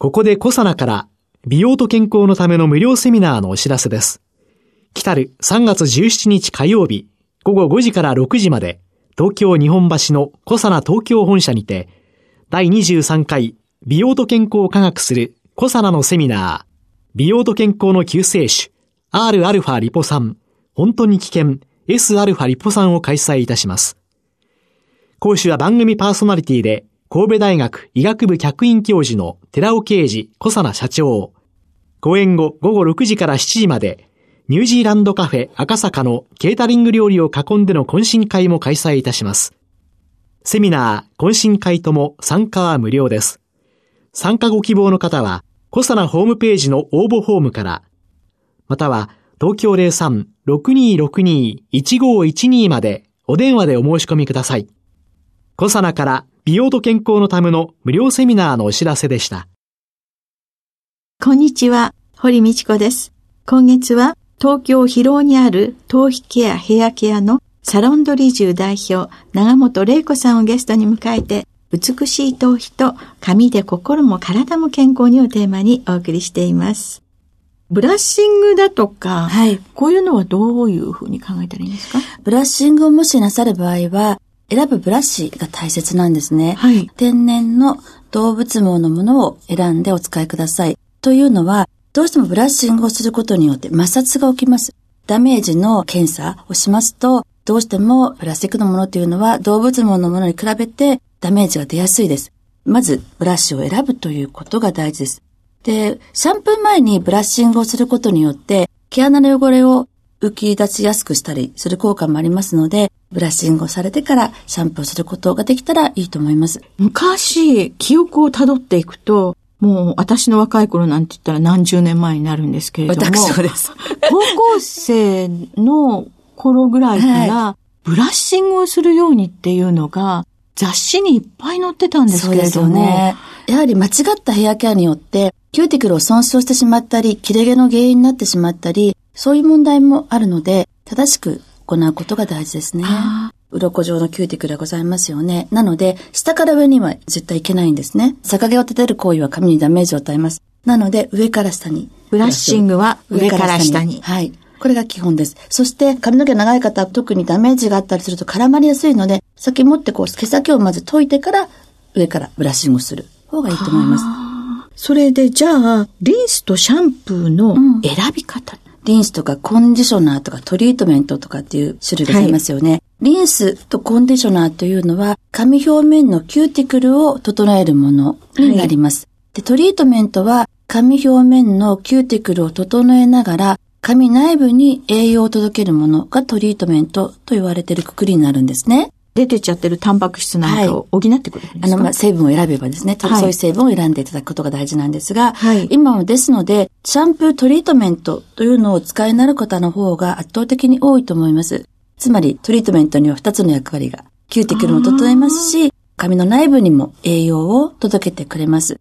ここでコサナから美容と健康のための無料セミナーのお知らせです。来る3月17日火曜日午後5時から6時まで、東京日本橋のコサナ東京本社にて、第23回美容と健康を科学するコサナのセミナー、美容と健康の救世主 Rα リポ酸、本当に危険 Sα リポ酸を開催いたします。講師は番組パーソナリティで神戸大学医学部客員教授の寺尾啓二コサナ社長。講演後午後6時から7時まで、ニュージーランドカフェ赤坂のケータリング料理を囲んでの懇親会も開催いたします。セミナー、懇親会とも参加は無料です。参加ご希望の方は、コサナホームページの応募フォームから、または東京 03-6262-1512 までお電話でお申し込みください。コサナから美容と健康のための無料セミナーのお知らせでした。こんにちは、堀美智子です。今月は、東京広尾にある頭皮ケアヘアケアのサロンドリジュ代表永本玲子さんをゲストに迎えて、美しい頭皮と髪で心も体も健康にをテーマにお送りしています。ブラッシングだとか、はい、こういうのはどういうふうに考えたらいいんですか？ブラッシングをもしなさる場合は、選ぶブラシが大切なんですね、はい、天然の動物毛のものを選んでお使いください。というのは、どうしてもブラッシングをすることによって摩擦が起きます。ダメージの検査をしますと、どうしてもプラスチックのものというのは動物毛のものに比べてダメージが出やすいです。まずブラシを選ぶということが大事です。で、シャンプー前にブラッシングをすることによって毛穴の汚れを浮き出しやすくしたりする効果もありますので、ブラッシングをされてからシャンプーをすることができたらいいと思います。昔、記憶を辿っていくと、もう私の若い頃なんて言ったら何十年前になるんですけれども、私そうです高校生の頃ぐらいからブラッシングをするようにっていうのが雑誌にいっぱい載ってたんですけれども、そうですよね、やはり間違ったヘアケアによってキューティクルを損傷してしまったり、切れ毛の原因になってしまったり、そういう問題もあるので、正しく行うことが大事ですね。鱗状のキューティクルがございますよね。なので、下から上には絶対いけないんですね。逆毛を立てる行為は髪にダメージを与えます。なので、上から下に。ブラッシングは上から下に。はい。これが基本です。そして、髪の毛長い方は特にダメージがあったりすると絡まりやすいので、先持ってこう、毛先をまず解いてから、上からブラッシングをする方がいいと思います。それで、じゃあ、リンスとシャンプーの選び方。リンスとかコンディショナーとかトリートメントとかっていう種類がありますよね。はい、リンスとコンディショナーというのは髪表面のキューティクルを整えるものになります。はい、で、トリートメントは髪表面のキューティクルを整えながら髪内部に栄養を届けるものがトリートメントと言われている括りになるんですね。出てっちゃってるタンパク質なんかを補ってくれるんですか？成分を選べばですね、そういう成分を選んでいただくことが大事なんですが、今もですので、シャンプートリートメントというのをお使いになる方の方が圧倒的に多いと思います。つまり、トリートメントには2つの役割が、キューティクルも整えますし、髪の内部にも栄養を届けてくれます。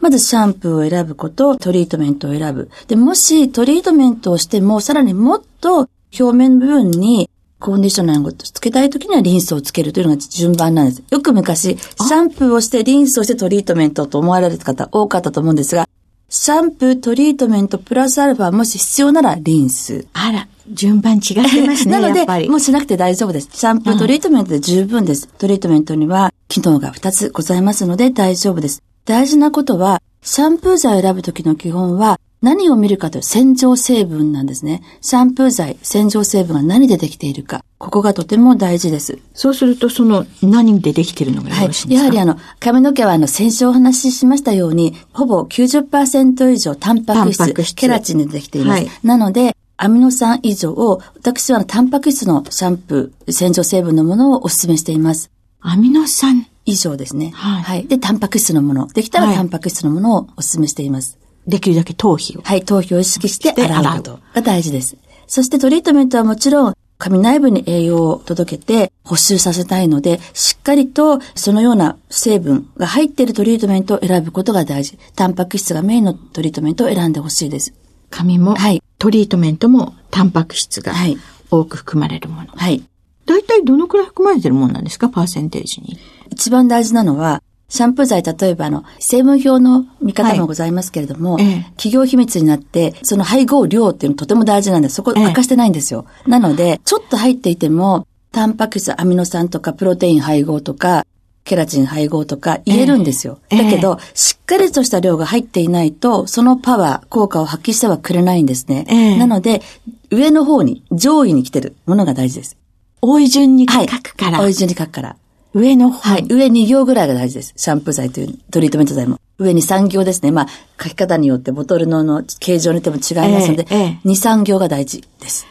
まずシャンプーを選ぶこと、トリートメントを選ぶ。で、もしトリートメントをしても、さらにもっと表面部分にコンディショナーをつけたいときにはリンスをつけるというのが順番なんです。よく昔、シャンプーをしてリンスをしてトリートメントと思われる方多かったと思うんですが、シャンプー、トリートメント、プラスアルファ、もし必要ならリンス。あら、順番違ってますね。なのでやっぱり、もうしなくて大丈夫です。シャンプー、トリートメントで十分です。トリートメントには機能が2つございますので大丈夫です。大事なことは、シャンプー剤を選ぶときの基本は、何を見るかという洗浄成分なんですね。シャンプー剤、洗浄成分が何でできているか。ここがとても大事です。そうすると、その何でできているのがよろしいんですか？はい、やはり髪の毛は先週お話ししましたように、ほぼ 90% 以上タンパク質、ケラチンでできています。はい、なので、アミノ酸以上を、私はタンパク質のシャンプー、洗浄成分のものをお勧めしています。アミノ酸以上ですね。はい。はい、で、タンパク質のもの。できたらタンパク質のものをお勧めしています。はい、できるだけ頭皮を。はい、頭皮を意識して洗うとが大事です。そしてトリートメントはもちろん、髪内部に栄養を届けて補修させたいので、しっかりとそのような成分が入っているトリートメントを選ぶことが大事。タンパク質がメインのトリートメントを選んでほしいです。髪も、はい、トリートメントもタンパク質が多く含まれるもの。はい。だいたいどのくらい含まれてるものなんですか、パーセンテージに。一番大事なのは、シャンプー剤、例えば成分表の見方もございますけれども、はい、企業秘密になって、その配合量っていうのとても大事なんです。そこ明かしてないんですよ。なので、ちょっと入っていても、タンパク質、アミノ酸とか、プロテイン配合とか、ケラチン配合とか言えるんですよ。だけど、しっかりとした量が入っていないと、そのパワー、効果を発揮してはくれないんですね。なので、上の方に、上位に来てるものが大事です。多い順に書くから。多い順に書くから。上の方。はい。上2行ぐらいが大事です。シャンプー剤というトリートメント剤も。上に3行ですね。まあ、書き方によってボトルの形状によっても違いますので、2、3行が大事です。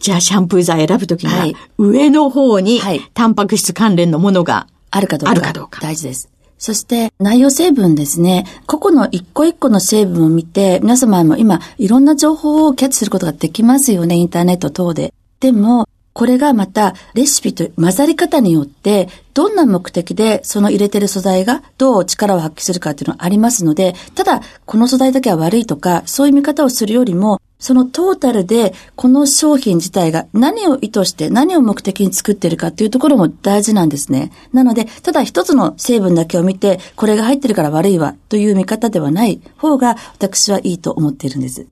じゃあ、シャンプー剤選ぶときには、はい、上の方に、はい、タンパク質関連のものがあるかどうか。あるかどうか。大事です。そして、内容成分ですね。個々の一個一個の成分を見て、皆様も今、いろんな情報をキャッチすることができますよね。インターネット等で。でも、これがまたレシピと混ざり方によってどんな目的でその入れてる素材がどう力を発揮するかっていうのがありますので、ただこの素材だけは悪いとかそういう見方をするよりも、そのトータルでこの商品自体が何を意図して何を目的に作っているかっていうところも大事なんですね。なのでただ一つの成分だけを見てこれが入ってるから悪いわという見方ではない方が私はいいと思っているんです。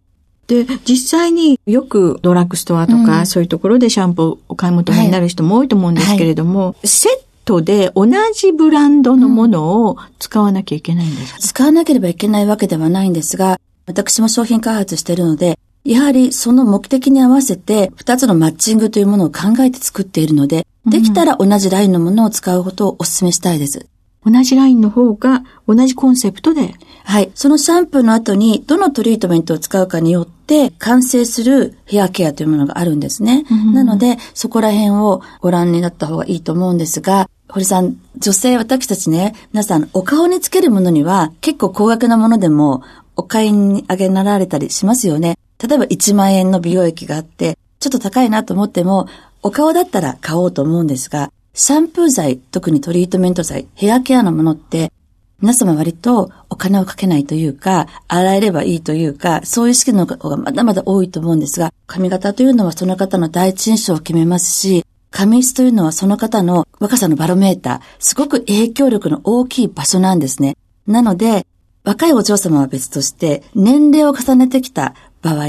で、実際によくドラッグストアとか、そういうところでシャンプーをお買い求めになる人も多いと思うんですけれども、はい、セットで同じブランドのものを使わなきゃいけないんですか？使わなければいけないわけではないんですが、私も商品開発しているので、やはりその目的に合わせて2つのマッチングというものを考えて作っているので、できたら同じラインのものを使うことをお勧めしたいです。同じラインの方が同じコンセプトで。はい。そのシャンプーの後にどのトリートメントを使うかによって完成するヘアケアというものがあるんですね。なのでそこら辺をご覧になった方がいいと思うんですが、堀さん、女性、私たちね、皆さんお顔につけるものには結構高額なものでもお買い上げになられたりしますよね。例えば1万円の美容液があってちょっと高いなと思ってもお顔だったら買おうと思うんですが、シャンプー剤、特にトリートメント剤、ヘアケアのものって、皆様割とお金をかけないというか、洗えればいいというか、そういう意識の方がまだまだ多いと思うんですが、髪型というのはその方の第一印象を決めますし、髪質というのはその方の若さのバロメーター、すごく影響力の大きい場所なんですね。なので、若いお嬢様は別として、年齢を重ねてきた場合、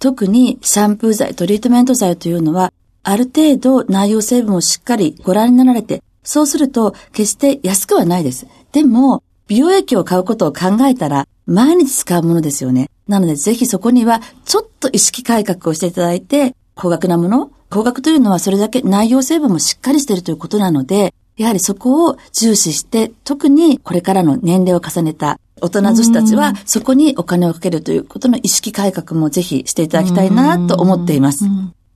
特にシャンプー剤、トリートメント剤というのは、ある程度内容成分をしっかりご覧になられて、そうすると決して安くはないです。でも、美容液を買うことを考えたら毎日使うものですよね。なのでぜひそこにはちょっと意識改革をしていただいて、高額なもの、高額というのはそれだけ内容成分もしっかりしているということなので、やはりそこを重視して、特にこれからの年齢を重ねた大人女子たちはそこにお金をかけるということの意識改革もぜひしていただきたいなと思っています。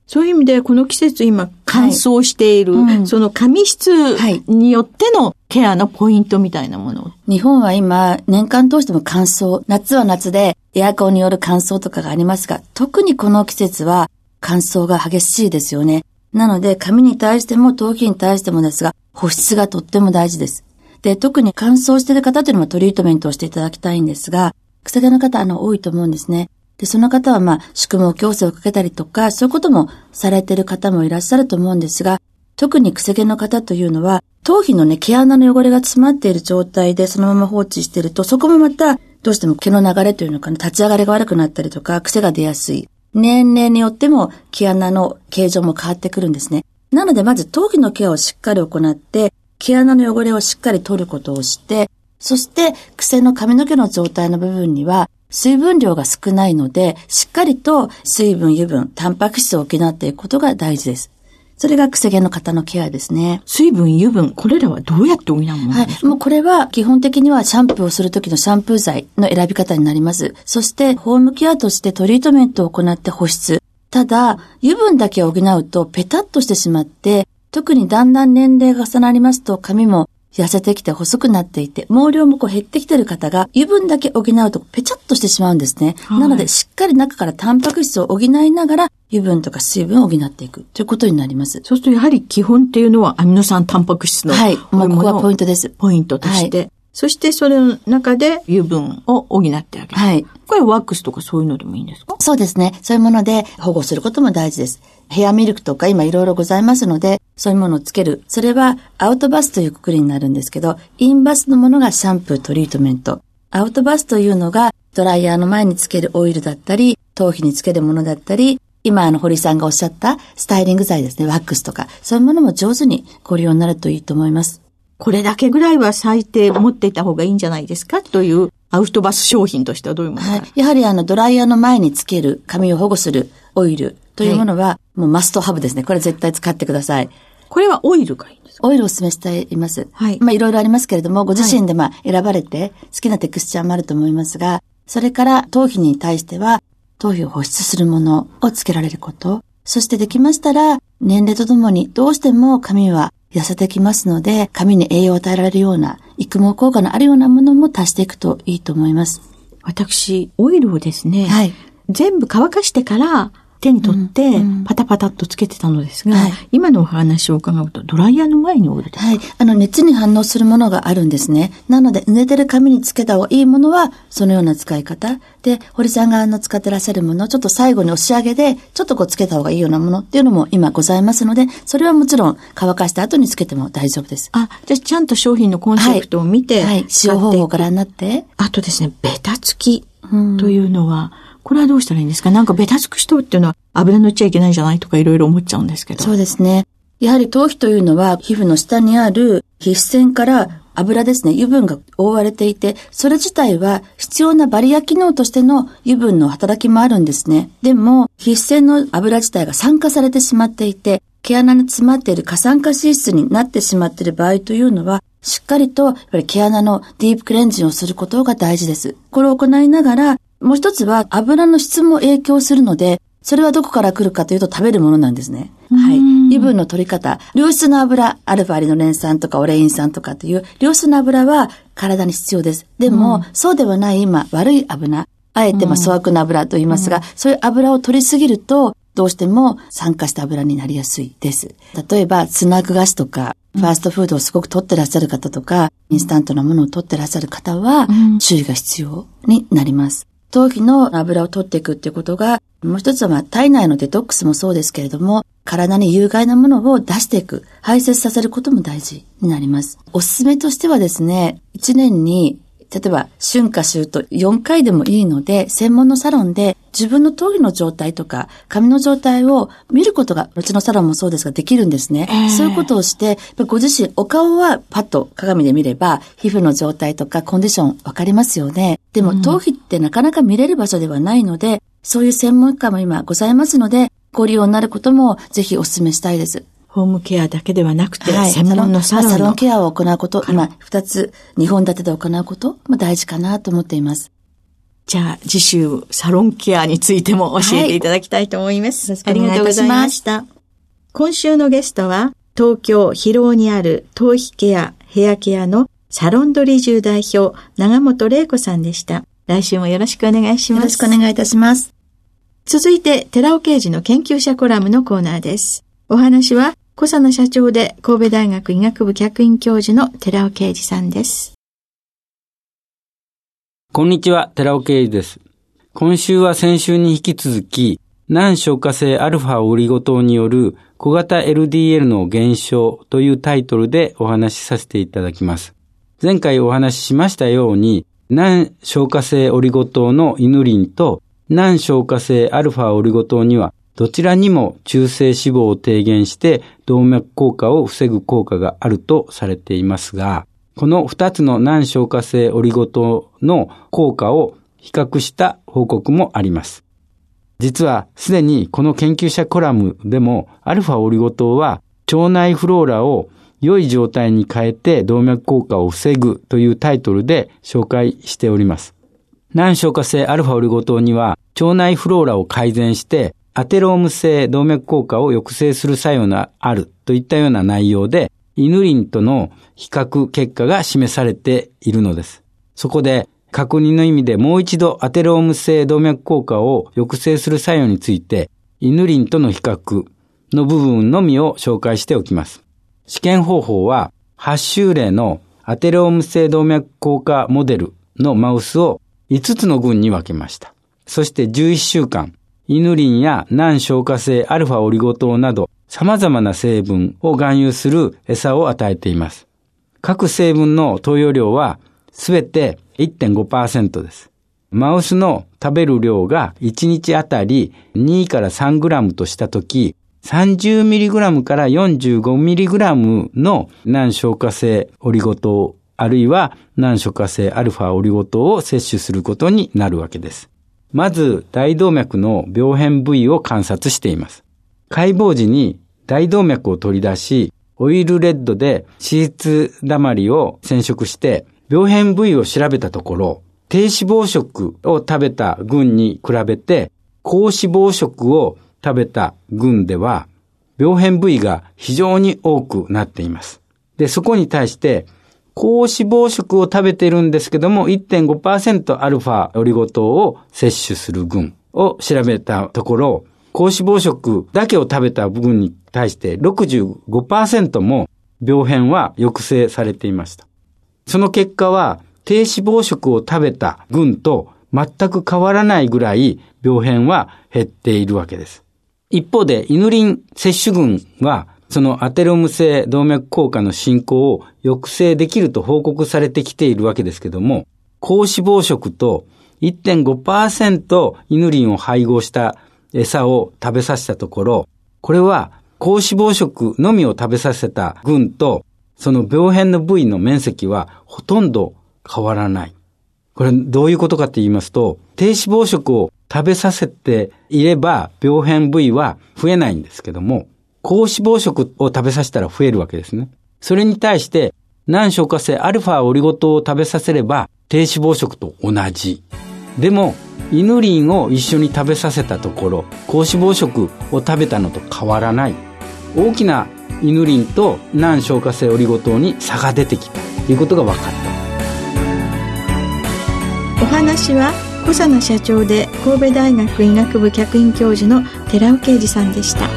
そういう意味でこの季節今乾燥している、その髪質によってのケアのポイントみたいなもの、日本は今年間通しても乾燥、夏は夏でエアコンによる乾燥とかがありますが、特にこの季節は乾燥が激しいですよね。なので髪に対しても頭皮に対してもですが、保湿がとっても大事です。で、特に乾燥している方というのはトリートメントをしていただきたいんですが、癖毛の方多いと思うんですね。で、その方は宿毛矯正をかけたりとか、そういうこともされている方もいらっしゃると思うんですが、特に癖毛の方というのは、頭皮の毛穴の汚れが詰まっている状態でそのまま放置していると、そこもまた、どうしても毛の流れというのかな、立ち上がりが悪くなったりとか、癖が出やすい。年齢によっても毛穴の形状も変わってくるんですね。なので、まず頭皮のケアをしっかり行って、毛穴の汚れをしっかり取ることをして、そして、癖の髪の毛の状態の部分には、水分量が少ないので、しっかりと水分、油分、タンパク質を補っていくことが大事です。それが癖毛の方のケアですね。水分、油分、これらはどうやって補うものですか？はい。もうこれは基本的にはシャンプーをするときのシャンプー剤の選び方になります。そして、ホームケアとしてトリートメントを行って保湿。ただ、油分だけを補うとペタッとしてしまって、特にだんだん年齢が重なりますと髪も痩せてきて細くなっていて、毛量もこう減ってきてる方が油分だけ補うとペチャッとしてしまうんですね、はい、なのでしっかり中からタンパク質を補いながら油分とか水分を補っていくということになります。そうするとやはり基本っていうのはアミノ酸タンパク質の、はい、もうここはポイントです。ポイントとして、はい、そしてそれの中で油分を補ってあげる、はい、これはワックスとかそういうのでもいいんですか？そうですね、そういうもので保護することも大事です。ヘアミルクとか今いろいろございますので、そういうものをつける。それはアウトバスという括りになるんですけど、インバスのものがシャンプー、トリートメント。アウトバスというのがドライヤーの前につけるオイルだったり、頭皮につけるものだったり、今堀さんがおっしゃったスタイリング剤ですね、ワックスとか、そういうものも上手にご利用になるといいと思います。これだけぐらいは最低持っていた方がいいんじゃないですかというアウトバス商品としてはどういうものか、はい、やはりドライヤーの前につける、髪を保護するオイルというものは、はい、もうマストハブですね。これ絶対使ってください。これはオイルがいいんですか？オイルをお勧めしています。はい。まあいろいろありますけれども、ご自身で選ばれて好きなテクスチャーもあると思いますが、それから頭皮に対しては、頭皮を保湿するものをつけられること。そしてできましたら、年齢とともにどうしても髪は痩せてきますので、髪に栄養を与えられるような、育毛効果のあるようなものも足していくといいと思います。私、オイルをですね、はい、全部乾かしてから、手に取ってパタパタっとつけてたのですが、うんうん、今のお話を伺うとドライヤーの前にオイルですか？はい、熱に反応するものがあるんですね。なので濡れてる髪につけた方がいいものはそのような使い方で、堀さんが使ってらっしゃるもの、ちょっと最後に押し上げでちょっとこうつけた方がいいようなものっていうのも今ございますので、それはもちろん乾かした後につけても大丈夫です。あ、じゃあちゃんと商品のコンセプトを見て、はいはい、使用方法をご覧になって、あとですね、ベタつきというのは、うん、これはどうしたらいいんですか？なんかベタつく人っていうのは油塗っちゃいけないんじゃないとかいろいろ思っちゃうんですけど。そうですね。やはり頭皮というのは皮膚の下にある皮脂腺から油ですね、油分が覆われていて、それ自体は必要なバリア機能としての油分の働きもあるんですね。でも皮脂腺の油自体が酸化されてしまっていて、毛穴に詰まっている過酸化脂質になってしまっている場合というのは、しっかりとやっぱり毛穴のディープクレンジングをすることが大事です。これを行いながら、もう一つは油の質も影響するので、それはどこから来るかというと食べるものなんですね。はい。油分の取り方、良質な油、アルファリノレン酸とかオレイン酸とかという良質な油は体に必要です。でも、そうではない今悪い油、あえて粗悪な油と言いますが、そういう油を取りすぎるとどうしても酸化した油になりやすいです。例えばスナック菓子とか、ファーストフードをすごく取ってらっしゃる方とか、インスタントなものを取ってらっしゃる方は、注意が必要になります。頭皮の油を取っていくっていうことが、もう一つは体内のデトックスもそうですけれども、体に有害なものを出していく、排泄させることも大事になります。おすすめとしてはですね、1年に、例えば春夏秋冬4回でもいいので、専門のサロンで自分の頭皮の状態とか髪の状態を見ることが、うちのサロンもそうですができるんですね。そういうことをして、ご自身お顔はパッと鏡で見れば皮膚の状態とかコンディションわかりますよね。でも頭皮ってなかなか見れる場所ではないので、そういう専門家も今ございますので、ご利用になることもぜひお勧めしたいです。ホームケアだけではなくて、専門のサロンの、サロンケアを行うこと、今2つ、2本立てで行うことも大事かなと思っています。じゃあ次週、サロンケアについても教えていただきたいと思います。はい、ありがとうございました。今週のゲストは、東京広尾にある頭皮ケア、ヘアケアのサロンドリジュ代表、永本玲子さんでした。来週もよろしくお願いします。よろしくお願いいたします。続いて、寺尾啓二の研究者コラムのコーナーです。お話は、小佐野社長で神戸大学医学部客員教授の寺尾啓二さんです。こんにちは、寺尾啓二です。今週は先週に引き続き、難消化性アルファオリゴ糖による小型 LDL の減少というタイトルでお話しさせていただきます。前回お話ししましたように、難消化性オリゴ糖のイヌリンと難消化性アルファオリゴ糖には、どちらにも中性脂肪を低減して動脈硬化を防ぐ効果があるとされていますが、この2つの難消化性オリゴ糖の効果を比較した報告もあります。実はすでにこの研究者コラムでも、アルファオリゴ糖は腸内フローラを良い状態に変えて動脈硬化を防ぐというタイトルで紹介しております。難消化性アルファオリゴ糖には腸内フローラを改善してアテローム性動脈硬化を抑制する作用があるとといったような内容で、イヌリンとの比較結果が示されているのです。そこで、確認の意味でもう一度アテローム性動脈硬化を抑制する作用について、イヌリンとの比較の部分のみを紹介しておきます。試験方法は、発症例のアテローム性動脈硬化モデルのマウスを5つの群に分けました。そして11週間、イヌリンや難消化性アルファオリゴ糖など様々な成分を含有する餌を与えています。各成分の投与量はすべて 1.5% です。マウスの食べる量が1日あたり2から 3g としたとき、30mg から 45mg の難消化性オリゴ糖あるいは難消化性アルファオリゴ糖を摂取することになるわけです。まず大動脈の病変部位を観察しています。解剖時に大動脈を取り出し、オイルレッドで脂質だまりを染色して病変部位を調べたところ、低脂肪食を食べた群に比べて高脂肪食を食べた群では病変部位が非常に多くなっています。で、そこに対して高脂肪食を食べているんですけども 1.5% アルファオリゴ糖を摂取する群を調べたところ、高脂肪食だけを食べた群に対して 65% も病変は抑制されていました。その結果は低脂肪食を食べた群と全く変わらないぐらい病変は減っているわけです。一方でイヌリン摂取群はそのアテローム性動脈硬化の進行を抑制できると報告されてきているわけですけども、高脂肪食と 1.5% イヌリンを配合した餌を食べさせたところ、これは高脂肪食のみを食べさせた群とその病変の部位の面積はほとんど変わらない。これどういうことかと言いますと、低脂肪食を食べさせていれば病変部位は増えないんですけども、高脂肪食を食べさせたら増えるわけですね。それに対して難消化性アルファオリゴ糖を食べさせれば低脂肪食と同じ。でもイヌリンを一緒に食べさせたところ、高脂肪食を食べたのと変わらない。大きなイヌリンと難消化性オリゴ糖に差が出てきたということが分かった。お話は小佐野社長で神戸大学医学部客員教授の寺尾啓二さんでした。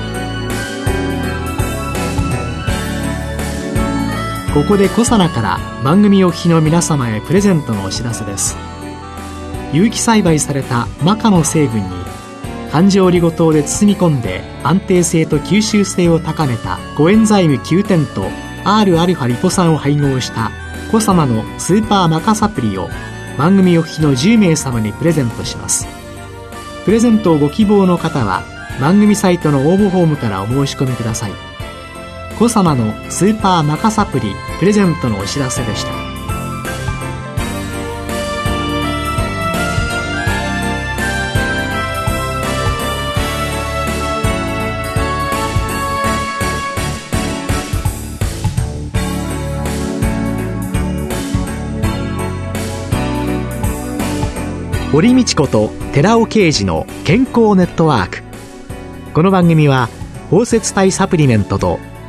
ここで小佐野から番組お聞きの皆様へプレゼントのお知らせです。有機栽培されたマカの成分に環状オリゴ糖で包み込んで安定性と吸収性を高めたコエンザイム Q10 と Rα リポ酸を配合したコサナのスーパーマカサプリを番組お聞きの10名様にプレゼントします。プレゼントをご希望の方は番組サイトの応募フォームからお申し込みください。コサナのスーパーマカサプリプレゼントのお知らせでした。堀道子と寺尾啓二の健康ネットワーク。この番組は包摂体サプリメントと